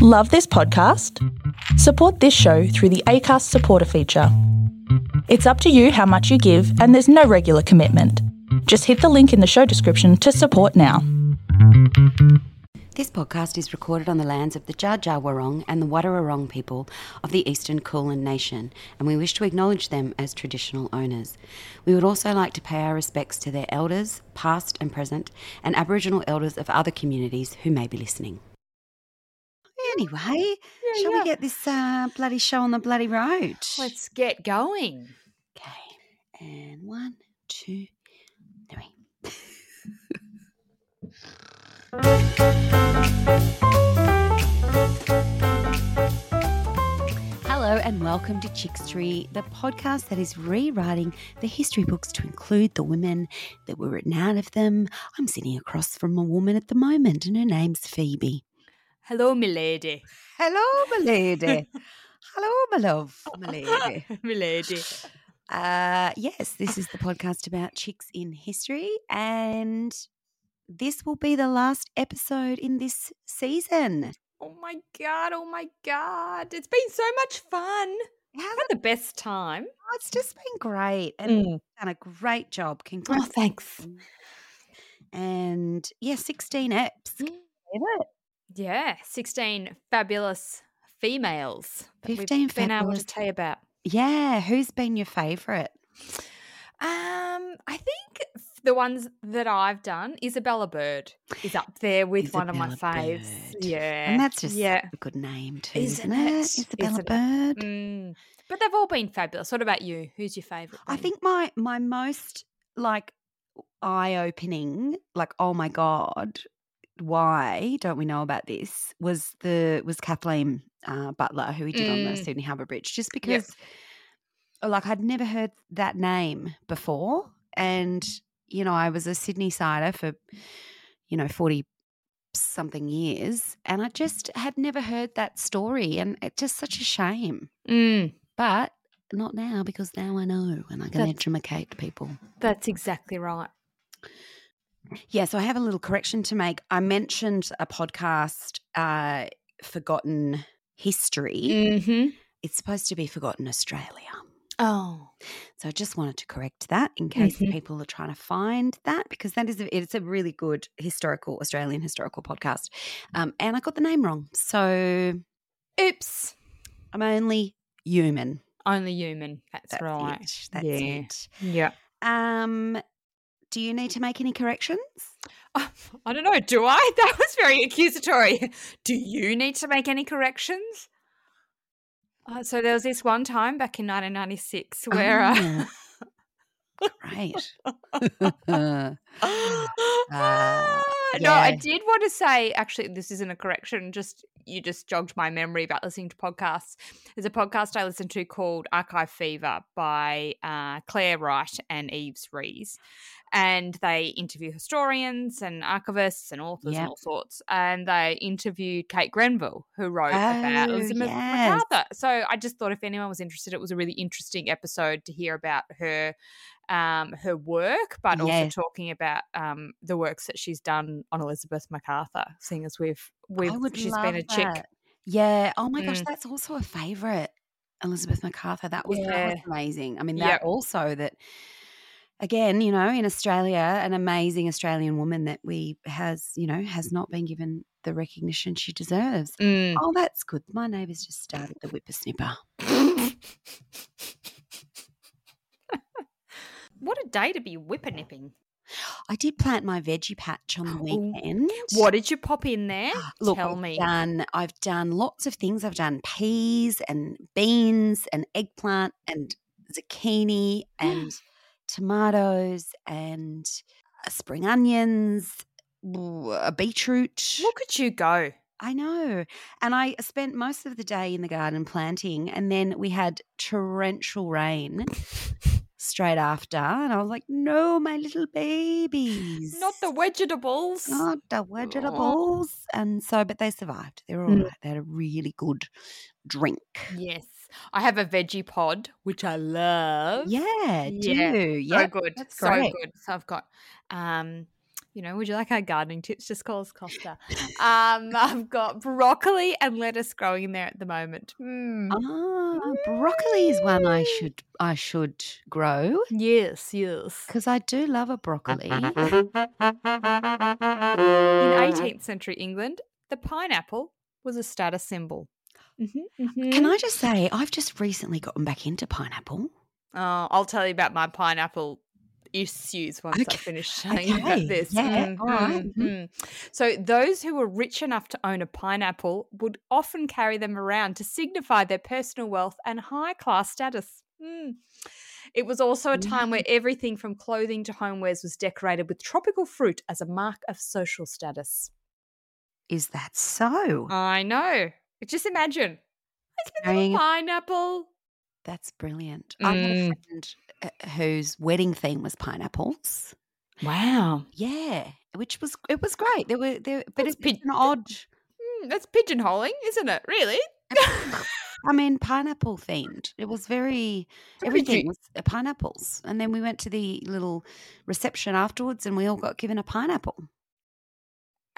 Love this podcast? Support this show through the ACAST supporter feature. It's up to you how much you give and there's no regular commitment. Just hit the link in the show description to support now. This podcast is recorded on the lands of the Dja Dja Wurrung and the Wadawurrung people of the Eastern Kulin Nation, and we wish to acknowledge them as traditional owners. We would also like to pay our respects to their elders, past and present, and Aboriginal elders of other communities who may be listening. Anyway, shall we get this bloody show on the bloody road? Let's get going. Okay, and 1, 2, 3. Hello and welcome to Chicks Tree, the podcast that is rewriting the history books to include the women that were written out of them. I'm sitting across from a woman at the moment and her name's Phoebe. Hello, my lady. Hello, my lady. Hello, my love, my lady. My lady. Yes, this is the podcast about chicks in history, and this will be the last episode in this season. Oh, my God. It's been so much fun. We've had the best time. Oh, it's just been great. And we've done a great job. Congrats. Oh, thanks. And, 16 eps. Can you believe it? Yeah, 16 fabulous females. 15 been able to tell you about. Yeah. Who's been your favourite? I think the ones that I've done, Isabella Bird is up there with Isabella, one of my faves. Bird. Yeah. And that's just a good name too, isn't it? Isabella Bird. But they've all been fabulous. What about you? Who's your favourite? I think my most eye-opening, oh my God, why don't we know about this, was Kathleen Butler, who we did on the Sydney Harbour Bridge, just because I'd never heard that name before, and I was a Sydney sider for 40 something years, and I just had never heard that story, and it's just such a shame. But not now, because now I know and I can educate people. That's exactly right. Yeah, so I have a little correction to make. I mentioned a podcast, Forgotten History. Mm-hmm. It's supposed to be Forgotten Australia. Oh. So I just wanted to correct that in case people are trying to find that, because it's a really good Australian historical podcast. And I got the name wrong. So, oops. I'm only human. Only human. That's right. It. That's it. Yeah. Do you need to make any corrections? I don't know. Do I? That was very accusatory. Do you need to make any corrections? So there was this one time back in 1996 where Great. No, I did want to say, actually, this isn't a correction, you just jogged my memory about listening to podcasts. There's a podcast I listen to called Archive Fever by Claire Wright and Eves Rees, and they interview historians and archivists and authors and all sorts, and they interviewed Kate Grenville, who wrote about Elizabeth MacArthur. So I just thought if anyone was interested, it was a really interesting episode to hear about her work, but also talking about the works that she's done on Elizabeth MacArthur, seeing as she's been a chick. That. Yeah. Oh my gosh, that's also a favourite, Elizabeth MacArthur. That was amazing. I mean, that also that again, in Australia, an amazing Australian woman that has not been given the recognition she deserves. Oh, that's good. My neighbour's just started the whippersnipper. What a day to be whipper-nipping. I did plant my veggie patch on the weekend. What did you pop in there? Look, tell me. I've done lots of things. I've done peas and beans and eggplant and zucchini and tomatoes and spring onions, a beetroot. Look at you go. I know. And I spent most of the day in the garden planting, and then we had torrential rain straight after, and I was like, no, my little babies. Not the vegetables. And so, but they survived. They were all right. They had a really good drink. Yes. I have a veggie pod, which I love. Yeah, do. Yeah. So good. That's great. So good. So I've got you know, would you like our gardening tips? Just call us Costa. I've got broccoli and lettuce growing in there at the moment. Broccoli is one I should grow. Yes. Because I do love a broccoli. In 18th century England, the pineapple was a status symbol. Mm-hmm, mm-hmm. Can I just say, I've just recently gotten back into pineapple. Oh, I'll tell you about my pineapple issues once I finish telling you about this. Yeah. Mm-hmm. Right. Mm-hmm. So those who were rich enough to own a pineapple would often carry them around to signify their personal wealth and high-class status. Mm. It was also a time where everything from clothing to homewares was decorated with tropical fruit as a mark of social status. Is that so? I know. But just imagine. It's been a little pineapple. That's brilliant. I had a friend whose wedding theme was pineapples. Wow. Yeah, it was great. That's pigeonholing, isn't it? Really? I mean, pineapple themed. It was everything was pineapples. And then we went to the little reception afterwards, and we all got given a pineapple.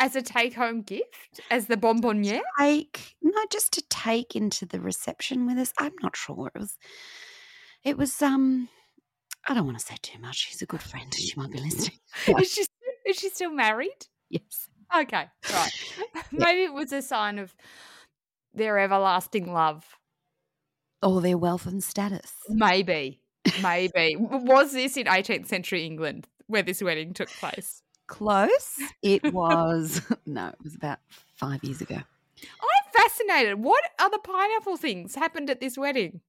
As a take-home gift? As the bonbonniere? No, just to take into the reception with us. I'm not sure. It was I don't want to say too much. She's a good friend. She might be listening. Is she still married? Yes. Okay, right. Yeah. Maybe it was a sign of their everlasting love. Or their wealth and status. Maybe. Was this in 18th century England where this wedding took place? Close. It was it was about 5 years ago. I'm fascinated. What other pineapple things happened at this wedding?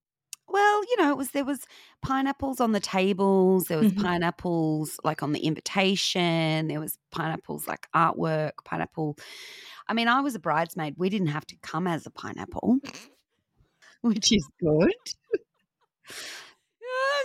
Well, you know, there was pineapples on the tables, there was pineapples like on the invitation, there was pineapples like artwork, pineapple. I mean, I was a bridesmaid. We didn't have to come as a pineapple, which is good.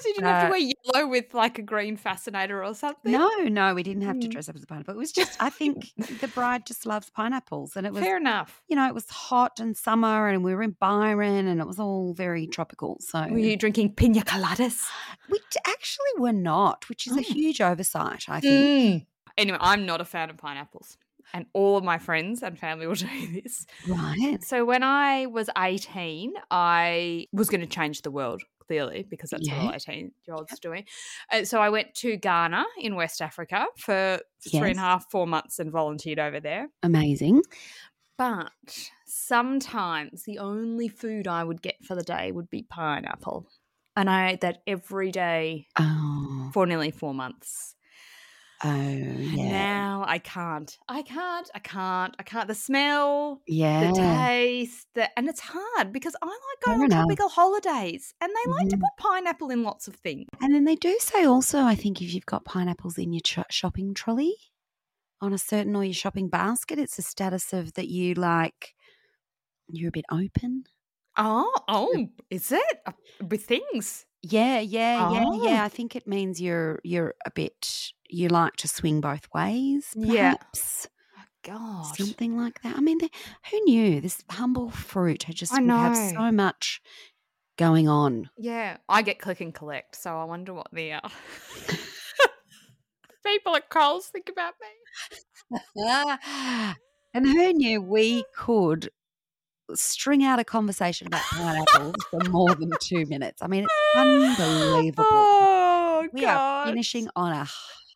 So you didn't have to wear yellow with like a green fascinator or something? No, we didn't have to dress up as a pineapple. It was just, I think the bride just loves pineapples, and it was fair enough. You know, it was hot and summer, and we were in Byron, and it was all very tropical. So were you drinking pina coladas? We actually were not, which is a huge oversight, I think. Anyway, I'm not a fan of pineapples, and all of my friends and family will tell you this. Right. So when I was 18, I was going to change the world. Clearly, because that's what all 18-year-olds are doing. So I went to Ghana in West Africa for 3.5, 4 months and volunteered over there. Amazing. But sometimes the only food I would get for the day would be pineapple. And I ate that every day for nearly 4 months. Oh, yeah. Now I can't. The smell, the taste, and it's hard because I like going on tropical holidays, and they like to put pineapple in lots of things. And then they do say also, I think, if you've got pineapples in your shopping trolley on a certain or your shopping basket, it's a status of that you like, you're a bit open. Oh, is it? With things? Yeah. I think it means you're a bit, you like to swing both ways, perhaps. Yeah. Oh, God. Something like that. I mean, who knew this humble fruit had just would have so much going on. Yeah. I get click and collect, so I wonder what the people at Coles think about me. And who knew we could string out a conversation about pineapples for more than 2 minutes. I mean, it's unbelievable. Oh, we are finishing on a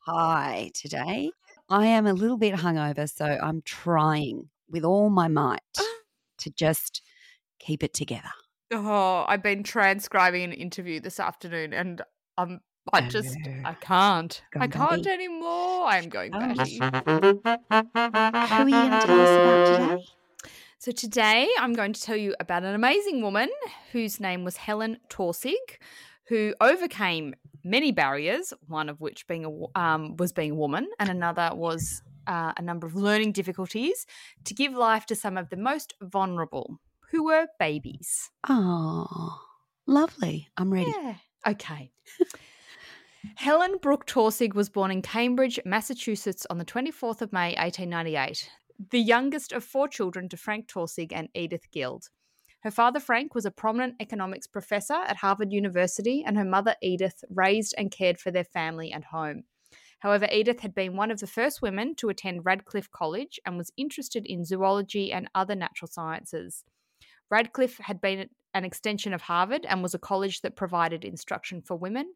high today. I am a little bit hungover, so I'm trying with all my might to just keep it together. Oh, I've been transcribing an interview this afternoon, and I can't anymore. I'm going batty. Who are you going to tell us about today? So today I'm going to tell you about an amazing woman whose name was Helen Taussig, who overcame many barriers, one of which was being a woman, and another was a number of learning difficulties, to give life to some of the most vulnerable, who were babies. Oh, lovely. I'm ready. Yeah. Okay. Helen Brooke Taussig was born in Cambridge, Massachusetts on the 24th of May 1898. The youngest of 4 children to Frank Taussig and Edith Guild. Her father, Frank, was a prominent economics professor at Harvard University, and her mother, Edith, raised and cared for their family and home. However, Edith had been one of the first women to attend Radcliffe College and was interested in zoology and other natural sciences. Radcliffe had been an extension of Harvard and was a college that provided instruction for women,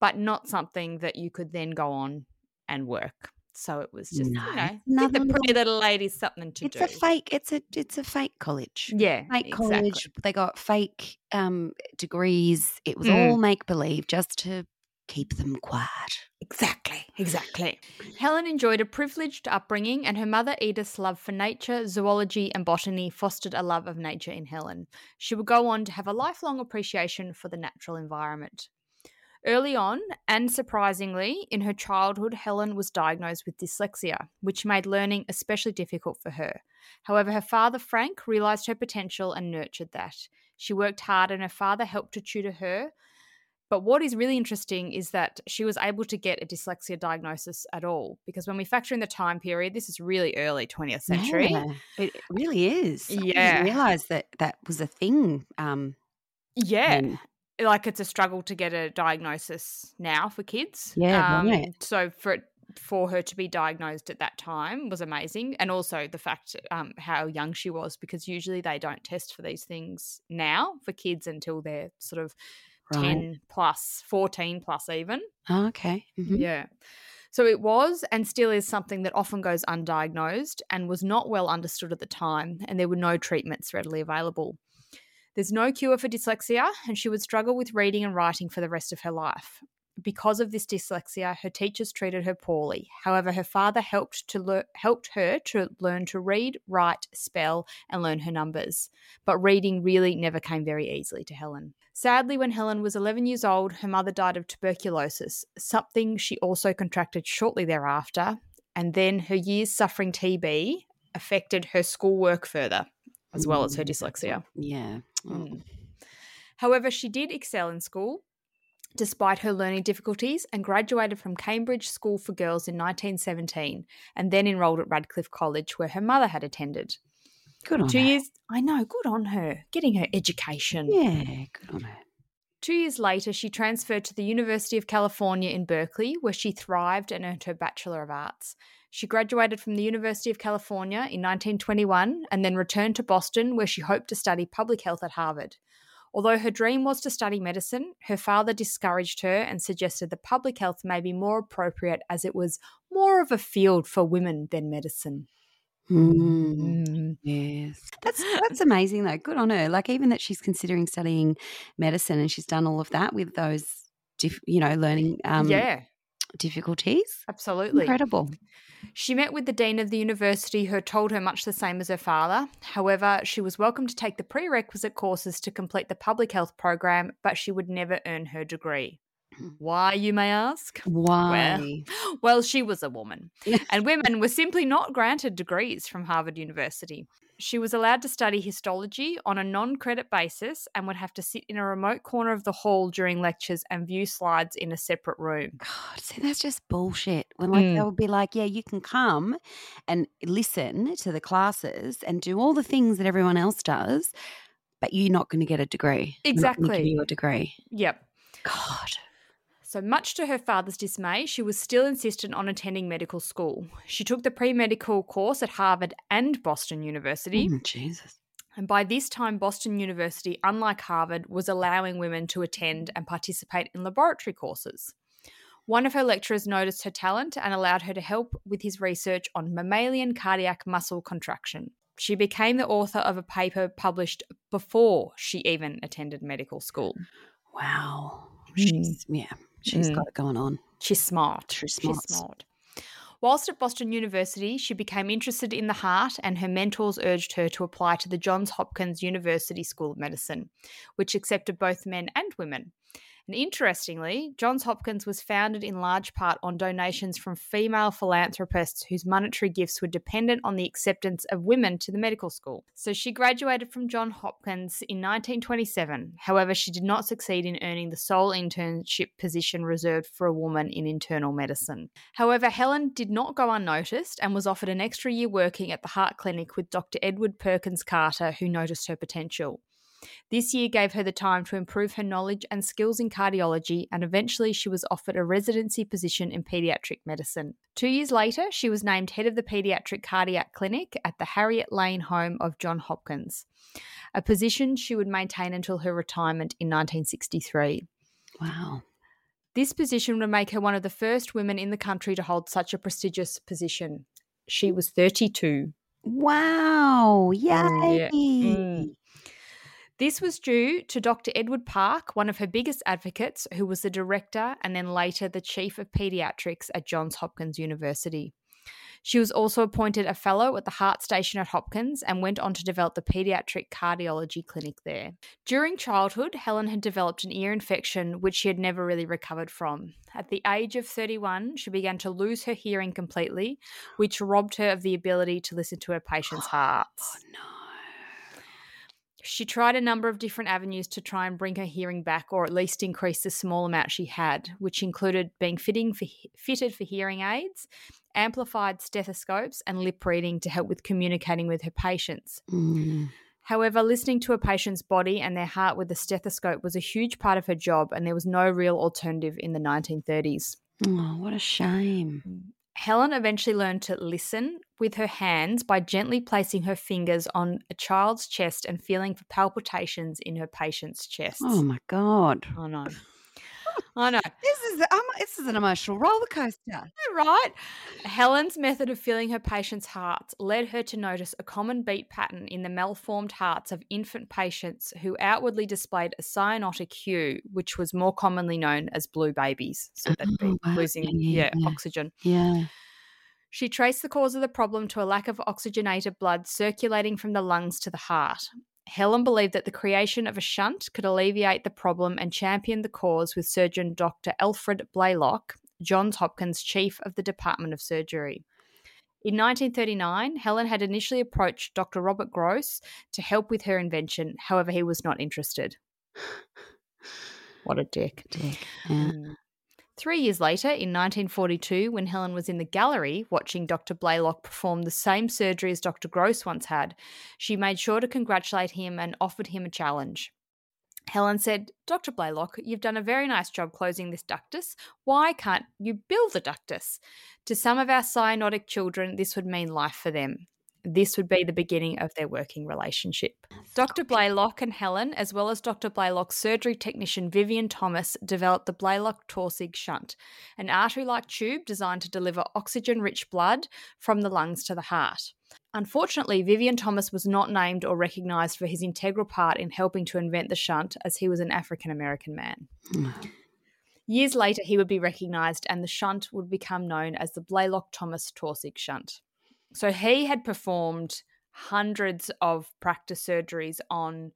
but not something that you could then go on and work. So it was just, the pretty little lady's something to do. It's a fake college. Yeah, fake exactly. College. They got fake degrees. It was all make-believe just to keep them quiet. Exactly. Helen enjoyed a privileged upbringing, and her mother Edith's love for nature, zoology and botany fostered a love of nature in Helen. She would go on to have a lifelong appreciation for the natural environment. Early on, and surprisingly, in her childhood, Helen was diagnosed with dyslexia, which made learning especially difficult for her. However, her father, Frank, realised her potential and nurtured that. She worked hard and her father helped to tutor her. But what is really interesting is that she was able to get a dyslexia diagnosis at all, because when we factor in the time period, this is really early 20th century. Yeah, it really is. Yeah. I didn't realise that was a thing. Like it's a struggle to get a diagnosis now for kids. Yeah, right. So for her to be diagnosed at that time was amazing, and also the fact how young she was, because usually they don't test for these things now for kids until they're sort of 10 plus, 14 plus even. Oh, okay. Mm-hmm. Yeah. So it was and still is something that often goes undiagnosed and was not well understood at the time, and there were no treatments readily available. There's no cure for dyslexia, and she would struggle with reading and writing for the rest of her life. Because of this dyslexia, her teachers treated her poorly. However, her father helped her to learn to read, write, spell, and learn her numbers. But reading really never came very easily to Helen. Sadly, when Helen was 11 years old, her mother died of tuberculosis, something she also contracted shortly thereafter, and then her years suffering TB affected her schoolwork further, as well as her dyslexia. Yeah. Mm. However, she did excel in school despite her learning difficulties and graduated from Cambridge School for Girls in 1917 and then enrolled at Radcliffe College, where her mother had attended. Good on her. 2 years, I know, good on her, getting her education. Yeah, good on her. 2 years later, she transferred to the University of California in Berkeley, where she thrived and earned her Bachelor of Arts. She graduated from the University of California in 1921 and then returned to Boston, where she hoped to study public health at Harvard. Although her dream was to study medicine, her father discouraged her and suggested that public health may be more appropriate, as it was more of a field for women than medicine. Mm. Yes. That's amazing though. Good on her. Like, even that she's considering studying medicine and she's done all of that with those learning difficulties. Absolutely. Incredible. She met with the dean of the university, who told her much the same as her father. However, she was welcome to take the prerequisite courses to complete the public health program, but she would never earn her degree. Why, you may ask? Why? Well, she was a woman, and women were simply not granted degrees from Harvard University. She was allowed to study histology on a non-credit basis and would have to sit in a remote corner of the hall during lectures and view slides in a separate room. God, see, that's just bullshit. When they'll be like, yeah, you can come and listen to the classes and do all the things that everyone else does, but you're not going to get a degree. Exactly. You're not going to give you a degree. Yep. God. So much to her father's dismay, she was still insistent on attending medical school. She took the pre-medical course at Harvard and Boston University. Oh, Jesus. And by this time, Boston University, unlike Harvard, was allowing women to attend and participate in laboratory courses. One of her lecturers noticed her talent and allowed her to help with his research on mammalian cardiac muscle contraction. She became the author of a paper published before she even attended medical school. Wow. She's got it going on. She's smart. Whilst at Boston University, she became interested in the heart, and her mentors urged her to apply to the Johns Hopkins University School of Medicine, which accepted both men and women. And interestingly, Johns Hopkins was founded in large part on donations from female philanthropists whose monetary gifts were dependent on the acceptance of women to the medical school. So she graduated from Johns Hopkins in 1927. However, she did not succeed in earning the sole internship position reserved for a woman in internal medicine. However, Helen did not go unnoticed and was offered an extra year working at the heart clinic with Dr. Edward Perkins Carter, who noticed her potential. This year gave her the time to improve her knowledge and skills in cardiology, and eventually she was offered a residency position in paediatric medicine. 2 years later, she was named head of the paediatric cardiac clinic at the Harriet Lane home of Johns Hopkins, a position she would maintain until her retirement in 1963. Wow. This position would make her one of the first women in the country to hold such a prestigious position. She was 32. Wow. Yay. Yeah. Mm. This was due to Dr. Edward Park, one of her biggest advocates, who was the director and then later the chief of paediatrics at Johns Hopkins University. She was also appointed a fellow at the Heart Station at Hopkins and went on to develop the paediatric cardiology clinic there. During childhood, Helen had developed an ear infection which she had never really recovered from. At the age of 31, she began to lose her hearing completely, which robbed her of the ability to listen to her patients' hearts. Oh, no. She tried a number of different avenues to try and bring her hearing back, or at least increase the small amount she had, which included being fitted for hearing aids, amplified stethoscopes, and lip reading to help with communicating with her patients. Mm. However, listening to a patient's body and their heart with a stethoscope was a huge part of her job, and there was no real alternative in the 1930s. Oh, what a shame. Helen eventually learned to listen with her hands by gently placing her fingers on a child's chest and feeling for palpitations in her patient's chest. Oh, my God. I know. I know. This is an emotional roller coaster. Right? Helen's method of feeling her patients' hearts led her to notice a common beat pattern in the malformed hearts of infant patients who outwardly displayed a cyanotic hue, which was more commonly known as blue babies. So that'd be losing oxygen. Yeah. She traced the cause of the problem to a lack of oxygenated blood circulating from the lungs to the heart. Helen believed that the creation of a shunt could alleviate the problem and championed the cause with surgeon Dr. Alfred Blalock, Johns Hopkins chief of the Department of Surgery. In 1939, Helen had initially approached Dr. Robert Gross to help with her invention. However, he was not interested. What a dick. Yeah. 3 years later, in 1942, when Helen was in the gallery watching Dr. Blalock perform the same surgery as Dr. Gross once had, she made sure to congratulate him and offered him a challenge. Helen said, "Dr. Blalock, you've done a very nice job closing this ductus. Why can't you build a ductus? To some of our cyanotic children, this would mean life for them." This would be the beginning of their working relationship. Dr. Blalock and Helen, as well as Dr. Blalock's surgery technician Vivian Thomas, developed the Blalock-Taussig shunt, an artery-like tube designed to deliver oxygen-rich blood from the lungs to the heart. Unfortunately, Vivian Thomas was not named or recognised for his integral part in helping to invent the shunt, as he was an African-American man. Years later, he would be recognised and the shunt would become known as the Blalock-Thomas-Taussig shunt. So he had performed hundreds of practice surgeries on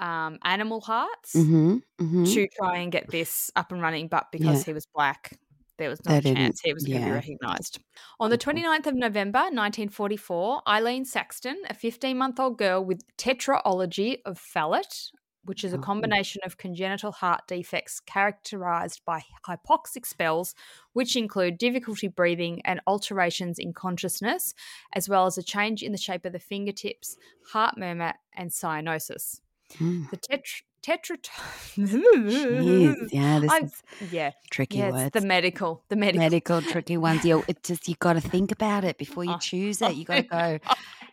animal hearts to try and get this up and running, but because he was black, there was no chance he was going to be recognised. On the 29th of November 1944, Eileen Saxton, a 15-month-old girl with tetralogy of Fallot, which is a combination of congenital heart defects characterised by hypoxic spells, which include difficulty breathing and alterations in consciousness, as well as a change in the shape of the fingertips, heart murmur, and cyanosis. Mm. The Tricky words. It's the medical tricky ones. You got to think about it before you choose it. You got to go,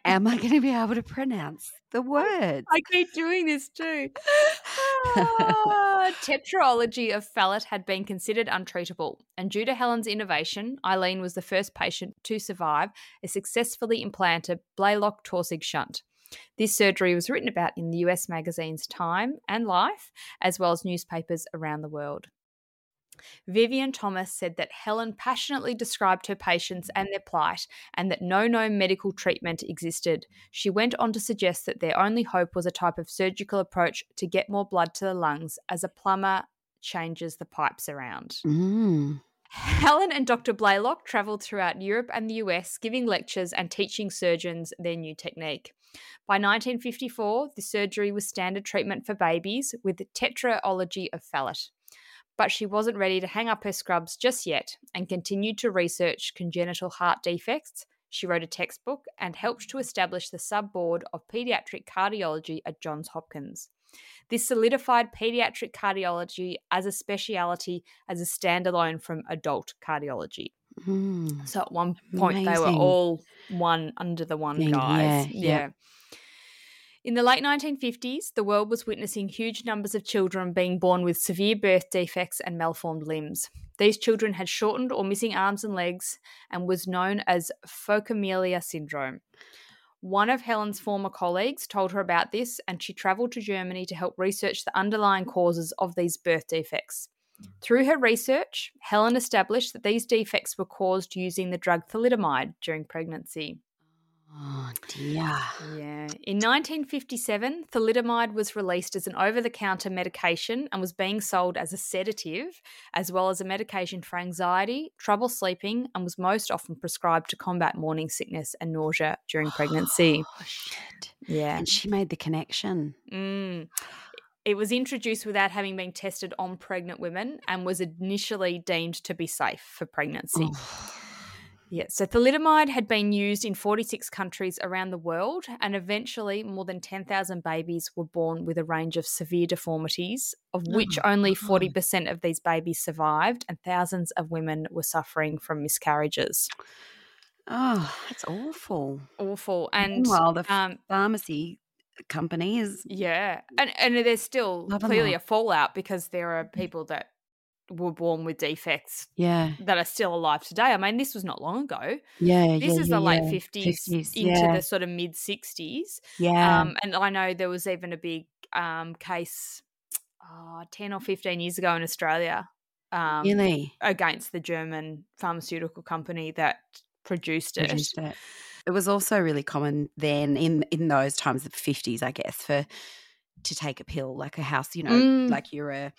am I going to be able to pronounce the words? I keep doing this too. Tetralogy of Fallot had been considered untreatable, and due to Helen's innovation, Eileen was the first patient to survive a successfully implanted Blalock-Taussig shunt. This surgery was written about in the US magazines Time and Life, as well as newspapers around the world. Vivian Thomas said that Helen passionately described her patients and their plight, and that no known medical treatment existed. She went on to suggest that their only hope was a type of surgical approach to get more blood to the lungs, as a plumber changes the pipes around. Mm. Helen and Dr. Blalock travelled throughout Europe and the US giving lectures and teaching surgeons their new technique. By 1954, the surgery was standard treatment for babies with the tetralogy of Fallot. But she wasn't ready to hang up her scrubs just yet and continued to research congenital heart defects. She wrote a textbook and helped to establish the sub-board of paediatric cardiology at Johns Hopkins. This solidified pediatric cardiology as a speciality, as a standalone from adult cardiology. Mm, so at one point they were all one under the one guise. Yeah. In the late 1950s, the world was witnessing huge numbers of children being born with severe birth defects and malformed limbs. These children had shortened or missing arms and legs and was known as Phocomelia syndrome. One of Helen's former colleagues told her about this, and she travelled to Germany to help research the underlying causes of these birth defects. Through her research, Helen established that these defects were caused using the drug thalidomide during pregnancy. Oh, dear. Yeah. In 1957, thalidomide was released as an over-the-counter medication and was being sold as a sedative, as well as a medication for anxiety, trouble sleeping, and was most often prescribed to combat morning sickness and nausea during pregnancy. Oh, shit. Yeah. And she made the connection. Mm. It was introduced without having been tested on pregnant women and was initially deemed to be safe for pregnancy. Oh. Yeah, so thalidomide had been used in 46 countries around the world, and eventually more than 10,000 babies were born with a range of severe deformities, of which only 40% of these babies survived, and thousands of women were suffering from miscarriages. Oh, that's awful. Awful. And meanwhile, the pharmacy company is... Yeah, and there's still clearly a fallout because there are people that were born with defects that are still alive today. I mean, this was not long ago. This is the late 50s into the sort of mid-60s. Yeah. And I know there was even a big case 10 or 15 years ago in Australia against the German pharmaceutical company that produced it. It was also really common then in those times of the 50s, I guess, to take a pill like a house, like you're a...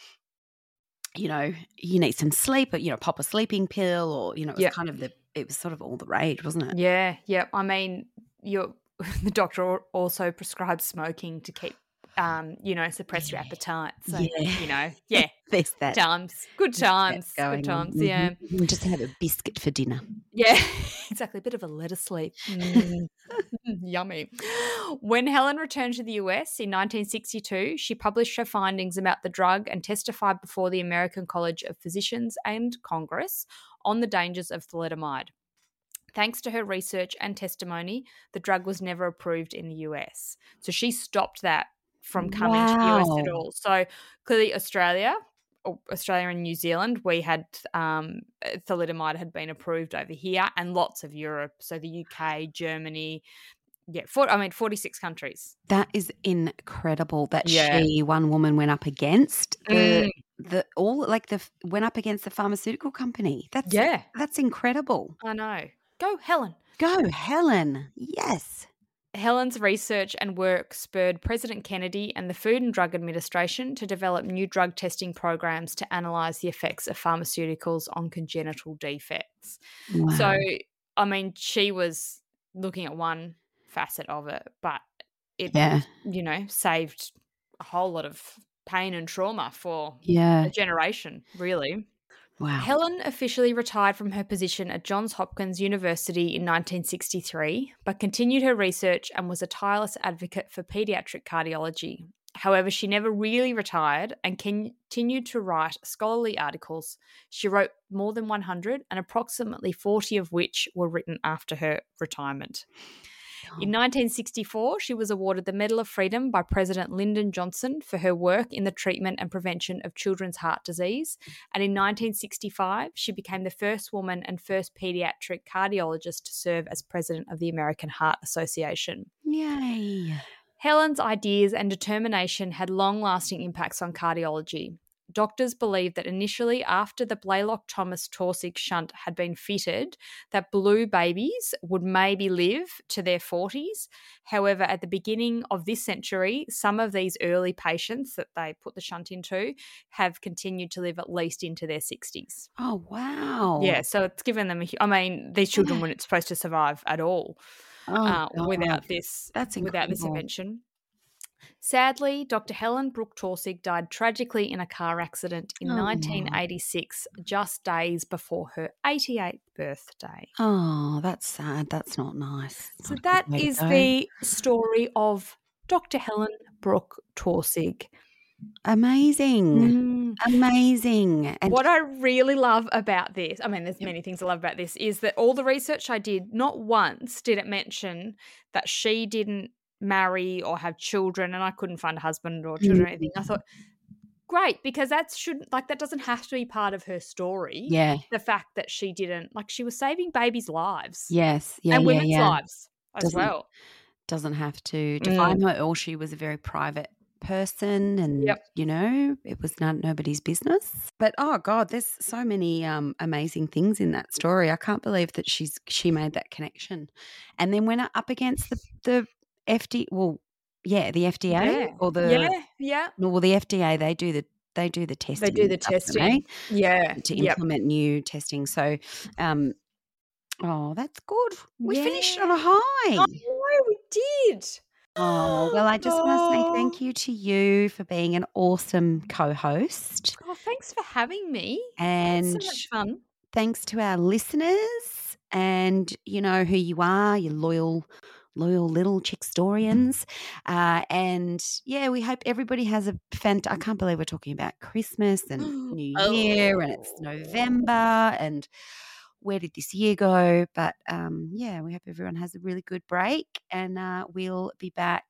You know, you need some sleep, but pop a sleeping pill, or it was it was sort of all the rage, wasn't it? Yeah, yeah. I mean, the doctor also prescribes smoking to keep, suppress your appetite. So there's that. Good times. Yeah, just have a biscuit for dinner. Yeah, exactly. A bit of a lettuce sleep. Yummy. When Helen returned to the US in 1962, she published her findings about the drug and testified before the American College of Physicians and Congress on the dangers of thalidomide. Thanks to her research and testimony, the drug was never approved in the US. So she stopped that from coming to the US at all. So clearly Australia and New Zealand, we had thalidomide had been approved over here, and lots of Europe, so the UK, Germany, 46 countries. That is incredible that she, one woman, went up against went up against the pharmaceutical company. That's incredible. I know. Go Helen. Go Helen. Yes. Helen's research and work spurred President Kennedy and the Food and Drug Administration to develop new drug testing programs to analyse the effects of pharmaceuticals on congenital defects. Wow. So, I mean, she was looking at one facet of it, but it, saved a whole lot of pain and trauma for a generation, really. Wow. Helen officially retired from her position at Johns Hopkins University in 1963, but continued her research and was a tireless advocate for paediatric cardiology. However, she never really retired and continued to write scholarly articles. She wrote more than 100, and approximately 40 of which were written after her retirement. In 1964, she was awarded the Medal of Freedom by President Lyndon Johnson for her work in the treatment and prevention of children's heart disease. And in 1965, she became the first woman and first paediatric cardiologist to serve as president of the American Heart Association. Yay! Helen's ideas and determination had long-lasting impacts on cardiology. Doctors believed that initially, after the Blalock-Thomas-Taussig shunt had been fitted, that blue babies would maybe live to their 40s. However, at the beginning of this century, some of these early patients that they put the shunt into have continued to live at least into their 60s. Oh, wow. Yeah, so it's given them these children weren't supposed to survive at all without this invention. Sadly, Dr. Helen Brooke Taussig died tragically in a car accident in 1986, just days before her 88th birthday. Oh, that's sad. That's not nice. So that is the story of Dr. Helen Brooke Taussig. Amazing. Mm. Amazing. And what I really love about this, I mean, there's many things I love about this, is that all the research I did, not once did it mention that she didn't marry or have children and I couldn't find a husband or children or anything. I thought, great, because that shouldn't, like, that doesn't have to be part of her story. Yeah. The fact that she didn't, like, she was saving babies' lives. Yes. Yeah, and women's lives as well. Doesn't have to define her, or she was a very private person and you know, it was nobody's business. But oh god, there's so many amazing things in that story. I can't believe that she made that connection and then went up against the FDA, the FDA or the well, the FDA, they do the testing. They do the testing, right? To implement new testing. So oh, that's good. We finished on a high. Oh, we did. Oh, well, I just want to say thank you to you for being an awesome co-host. Oh, thanks for having me. And that's so much fun. Thanks to our listeners, and you know who you are, your loyal little Chickstorians. And, we hope everybody has a I can't believe we're talking about Christmas and New Year and it's November and where did this year go? But, we hope everyone has a really good break and we'll be back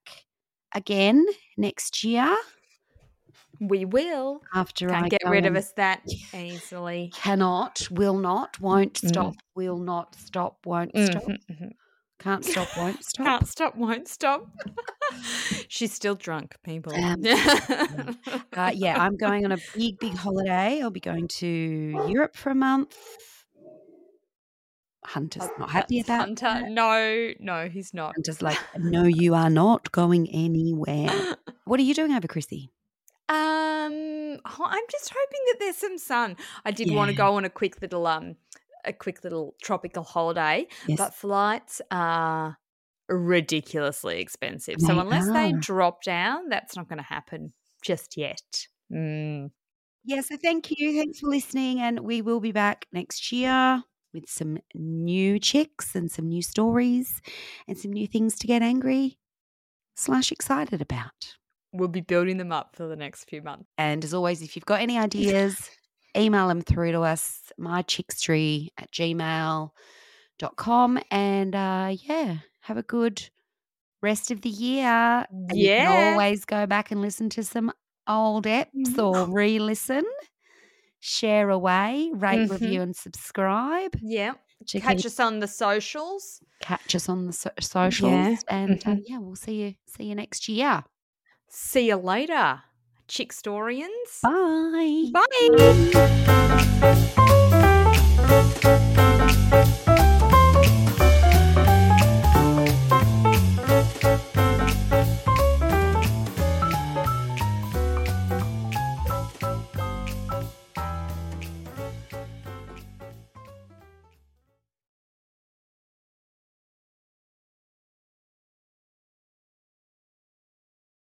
again next year. We will. After Can't I get rid of us that easily. Cannot, will not, won't stop, will not stop, won't stop. Mm-hmm. Can't stop, won't stop. Can't stop, won't stop. She's still drunk, people. I'm going on a big holiday. I'll be going to Europe for a month. Hunter's not happy about Hunter. That. No, he's not. Hunter's like, no, you are not going anywhere. What are you doing over Chrissy? I'm just hoping that there's some sun. I did want to go on a quick little tropical holiday, but flights are ridiculously expensive. They unless they drop down, that's not going to happen just yet. So thank you. Thanks for listening, and we will be back next year with some new chicks and some new stories and some new things to get angry / excited about. We'll be building them up for the next few months. And as always, if you've got any ideas, email them through to us, mychickstree@gmail.com. And, have a good rest of the year. And you can always go back and listen to some old eps or re-listen. Share away, rate, review and subscribe. Yeah. Catch us on the socials. And, we'll see you next year. See you later, Chickstorians. Bye. Bye.